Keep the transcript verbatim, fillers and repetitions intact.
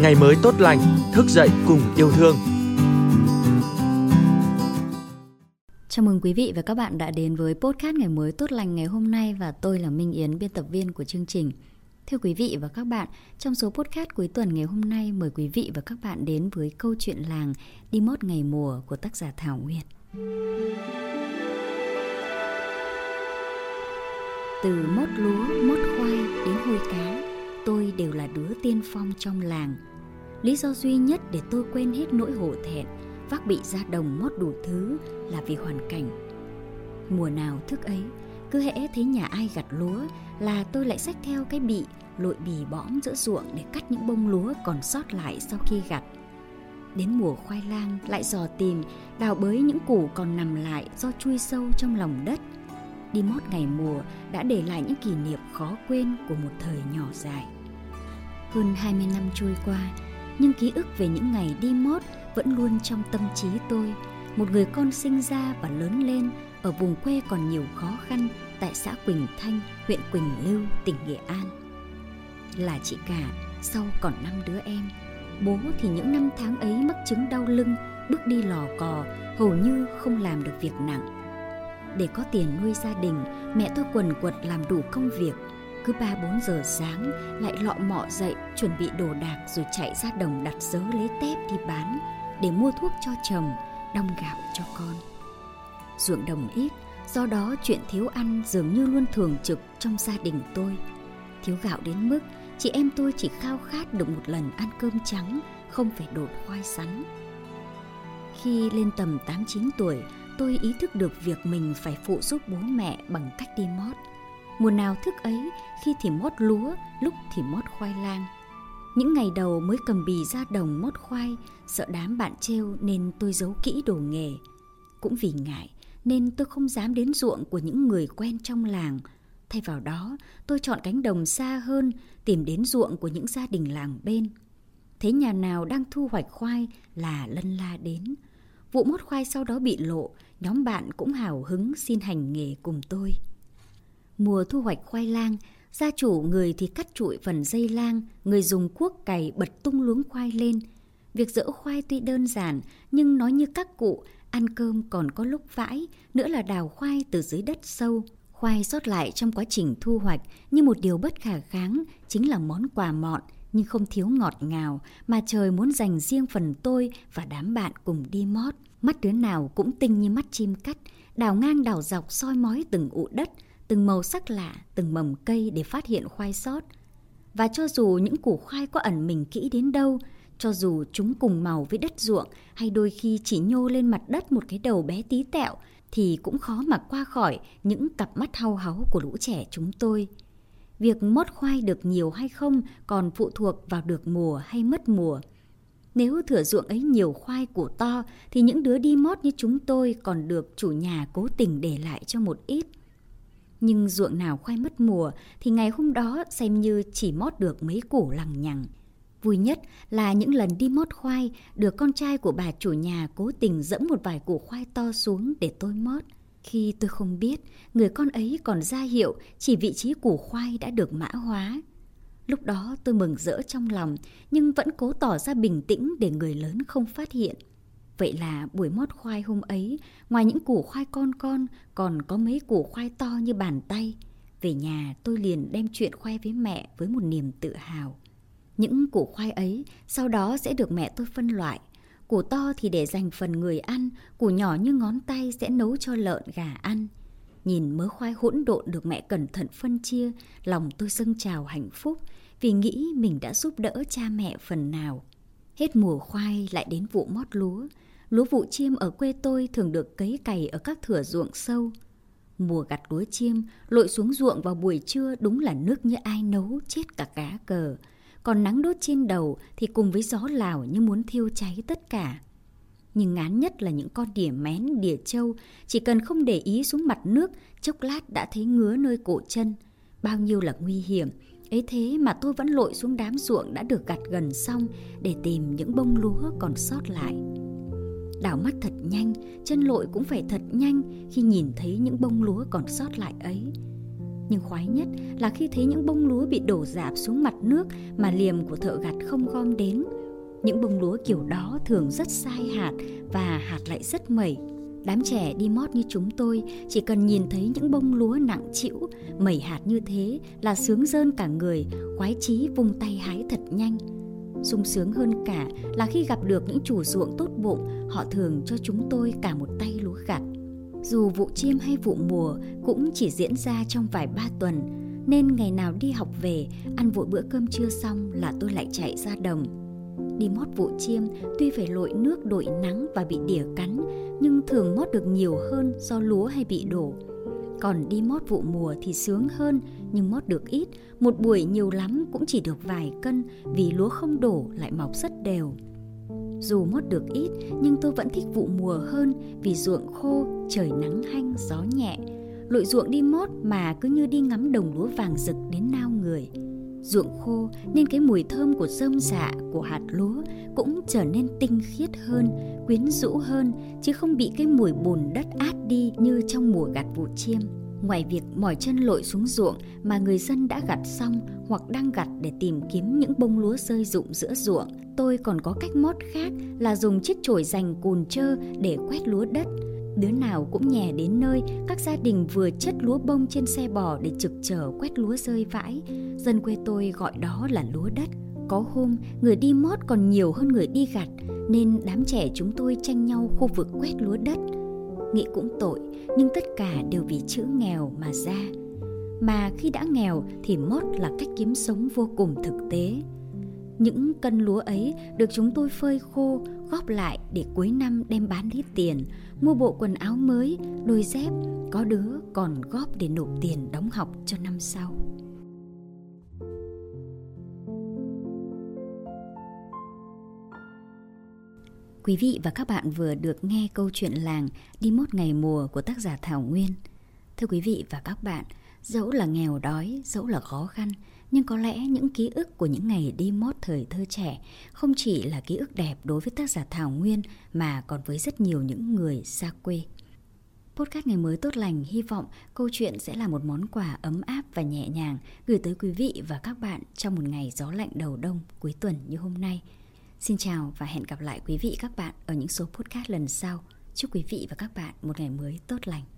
ngày mới tốt lành, thức dậy cùng yêu thương. Chào mừng quý vị và các bạn đã đến với podcast Ngày mới tốt lành ngày hôm nay, và tôi là Minh Yến, biên tập viên của chương trình. Thưa quý vị và các bạn, trong số podcast cuối tuần ngày hôm nay, mời quý vị và các bạn đến với câu chuyện làng Đi Mót Ngày Mùa của tác giả Thảo Nguyệt. Từ mót lúa, mót khoai đến hôi cá, tôi đều là đứa tiên phong trong làng. Lý do duy nhất để tôi quên hết nỗi hổ thẹn vác bị ra đồng mót đủ thứ là vì hoàn cảnh. Mùa nào thức ấy, cứ hễ thấy nhà ai gặt lúa là tôi lại xách theo cái bị, lội bì bõm giữa ruộng để cắt những bông lúa còn sót lại sau khi gặt. Đến mùa khoai lang lại dò tìm, đào bới những củ còn nằm lại do chui sâu trong lòng đất. Đi mót ngày mùa đã để lại những kỷ niệm khó quên của một thời nhỏ dài. Hơn hai mươi năm trôi qua, nhưng ký ức về những ngày đi mót vẫn luôn trong tâm trí tôi, một người con sinh ra và lớn lên ở vùng quê còn nhiều khó khăn tại xã Quỳnh Thanh, huyện Quỳnh Lưu, tỉnh Nghệ An. Là chị cả, sau còn năm đứa em. Bố thì những năm tháng ấy mắc chứng đau lưng, bước đi lò cò, hầu như không làm được việc nặng. Để có tiền nuôi gia đình, mẹ tôi quần quật làm đủ công việc. Cứ ba bốn giờ sáng lại lọ mọ dậy, chuẩn bị đồ đạc rồi chạy ra đồng đặt giớ lấy tép đi bán để mua thuốc cho chồng, đong gạo cho con. Ruộng đồng ít, do đó chuyện thiếu ăn dường như luôn thường trực trong gia đình tôi. Thiếu gạo đến mức chị em tôi chỉ khao khát được một lần ăn cơm trắng, không phải đột khoai sắn. Khi lên tầm tám chín tuổi, tôi ý thức được việc mình phải phụ giúp bố mẹ bằng cách đi mót. Mùa nào thức ấy, khi thì mót lúa, lúc thì mót khoai lang. Những ngày đầu mới cầm bì ra đồng mót khoai, sợ đám bạn trêu nên tôi giấu kỹ đồ nghề. Cũng vì ngại nên tôi không dám đến ruộng của những người quen trong làng. Thay vào đó, tôi chọn cánh đồng xa hơn, tìm đến ruộng của những gia đình làng bên. Thế nhà nào đang thu hoạch khoai là lân la đến. Vụ mót khoai sau đó bị lộ, nhóm bạn cũng hào hứng xin hành nghề cùng tôi. Mùa thu hoạch khoai lang, gia chủ người thì cắt trụi phần dây lang, người dùng cuốc cày bật tung luống khoai lên. Việc dỡ khoai tuy đơn giản, nhưng nói như các cụ, ăn cơm còn có lúc vãi, nữa là đào khoai từ dưới đất sâu. Khoai sót lại trong quá trình thu hoạch như một điều bất khả kháng, chính là món quà mọn nhưng không thiếu ngọt ngào mà trời muốn dành riêng phần tôi và đám bạn cùng đi mót. Mắt đứa nào cũng tinh như mắt chim cắt, đào ngang đào dọc soi mói từng ụ đất, từng màu sắc lạ, từng mầm cây để phát hiện khoai sót. Và cho dù những củ khoai có ẩn mình kỹ đến đâu, cho dù chúng cùng màu với đất ruộng hay đôi khi chỉ nhô lên mặt đất một cái đầu bé tí tẹo, thì cũng khó mà qua khỏi những cặp mắt hau háu của lũ trẻ chúng tôi. Việc mót khoai được nhiều hay không còn phụ thuộc vào được mùa hay mất mùa. Nếu thửa ruộng ấy nhiều khoai củ to thì những đứa đi mót như chúng tôi còn được chủ nhà cố tình để lại cho một ít. Nhưng ruộng nào khoai mất mùa thì ngày hôm đó xem như chỉ mót được mấy củ lằng nhằng. Vui nhất là những lần đi mót khoai được con trai của bà chủ nhà cố tình dẫm một vài củ khoai to xuống để tôi mót. Khi tôi không biết, người con ấy còn ra hiệu chỉ vị trí củ khoai đã được mã hóa. Lúc đó tôi mừng rỡ trong lòng nhưng vẫn cố tỏ ra bình tĩnh để người lớn không phát hiện. Vậy là buổi mót khoai hôm ấy, ngoài những củ khoai con con, còn có mấy củ khoai to như bàn tay. Về nhà tôi liền đem chuyện khoe với mẹ với một niềm tự hào. Những củ khoai ấy sau đó sẽ được mẹ tôi phân loại. Củ to thì để dành phần người ăn, củ nhỏ như ngón tay sẽ nấu cho lợn gà ăn. Nhìn mớ khoai hỗn độn được mẹ cẩn thận phân chia, lòng tôi dâng trào hạnh phúc vì nghĩ mình đã giúp đỡ cha mẹ phần nào. Hết mùa khoai lại đến vụ mót lúa. Lúa vụ chiêm ở quê tôi thường được cấy cày ở các thửa ruộng sâu. Mùa gặt lúa chiêm, lội xuống ruộng vào buổi trưa đúng là nước như ai nấu, chết cả cá cờ. Còn nắng đốt trên đầu thì cùng với gió lào như muốn thiêu cháy tất cả. Nhưng ngán nhất là những con đỉa mén, đỉa trâu, chỉ cần không để ý xuống mặt nước, chốc lát đã thấy ngứa nơi cổ chân. Bao nhiêu là nguy hiểm, ấy thế mà tôi vẫn lội xuống đám ruộng đã được gặt gần xong để tìm những bông lúa còn sót lại. Đảo mắt thật nhanh, chân lội cũng phải thật nhanh khi nhìn thấy những bông lúa còn sót lại ấy. Nhưng khoái nhất là khi thấy những bông lúa bị đổ rạp xuống mặt nước mà liềm của thợ gặt không gom đến. Những bông lúa kiểu đó thường rất sai hạt và hạt lại rất mẩy. Đám trẻ đi mót như chúng tôi chỉ cần nhìn thấy những bông lúa nặng trĩu, mẩy hạt như thế là sướng rơn cả người, khoái chí vung tay hái thật nhanh. Sung sướng hơn cả là khi gặp được những chủ ruộng tốt bụng, họ thường cho chúng tôi cả một tay lúa gặt. Dù vụ chiêm hay vụ mùa cũng chỉ diễn ra trong vài ba tuần, nên ngày nào đi học về, ăn vội bữa cơm trưa xong là tôi lại chạy ra đồng. Đi mót vụ chiêm tuy phải lội nước đội nắng và bị đỉa cắn, nhưng thường mót được nhiều hơn do lúa hay bị đổ. Còn đi mót vụ mùa thì sướng hơn, nhưng mót được ít, một buổi nhiều lắm cũng chỉ được vài cân vì lúa không đổ lại mọc rất đều. Dù mót được ít nhưng tôi vẫn thích vụ mùa hơn vì ruộng khô, trời nắng hanh, gió nhẹ. Lội ruộng đi mót mà cứ như đi ngắm đồng lúa vàng rực đến nao người. Ruộng khô nên cái mùi thơm của rơm rạ, của hạt lúa cũng trở nên tinh khiết hơn, quyến rũ hơn, chứ không bị cái mùi bùn đất át đi như trong mùa gặt vụ chiêm. Ngoài việc mỏi chân lội xuống ruộng mà người dân đã gặt xong hoặc đang gặt để tìm kiếm những bông lúa rơi rụng giữa ruộng, tôi còn có cách mót khác là dùng chiếc chổi dành cùn trơ để quét lúa đất. Đứa nào cũng nhè đến nơi, các gia đình vừa chất lúa bông trên xe bò để trực chờ quét lúa rơi vãi. Dân quê tôi gọi đó là lúa đất. Có hôm, người đi mót còn nhiều hơn người đi gặt, nên đám trẻ chúng tôi tranh nhau khu vực quét lúa đất. Nghĩ cũng tội, nhưng tất cả đều vì chữ nghèo mà ra. Mà khi đã nghèo thì mót là cách kiếm sống vô cùng thực tế. Những cân lúa ấy được chúng tôi phơi khô, góp lại để cuối năm đem bán lấy tiền, mua bộ quần áo mới, đôi dép, có đứa còn góp để nộp tiền đóng học cho năm sau. Quý vị và các bạn vừa được nghe câu chuyện làng Đi Mót Ngày Mùa của tác giả Thảo Nguyên. Thưa quý vị và các bạn, dẫu là nghèo đói, dẫu là khó khăn, nhưng có lẽ những ký ức của những ngày đi mót thời thơ trẻ không chỉ là ký ức đẹp đối với tác giả Thảo Nguyên mà còn với rất nhiều những người xa quê. Podcast Ngày Mới Tốt Lành hy vọng câu chuyện sẽ là một món quà ấm áp và nhẹ nhàng gửi tới quý vị và các bạn trong một ngày gió lạnh đầu đông cuối tuần như hôm nay. Xin chào và hẹn gặp lại quý vị các bạn ở những số podcast lần sau. Chúc quý vị và các bạn một ngày mới tốt lành.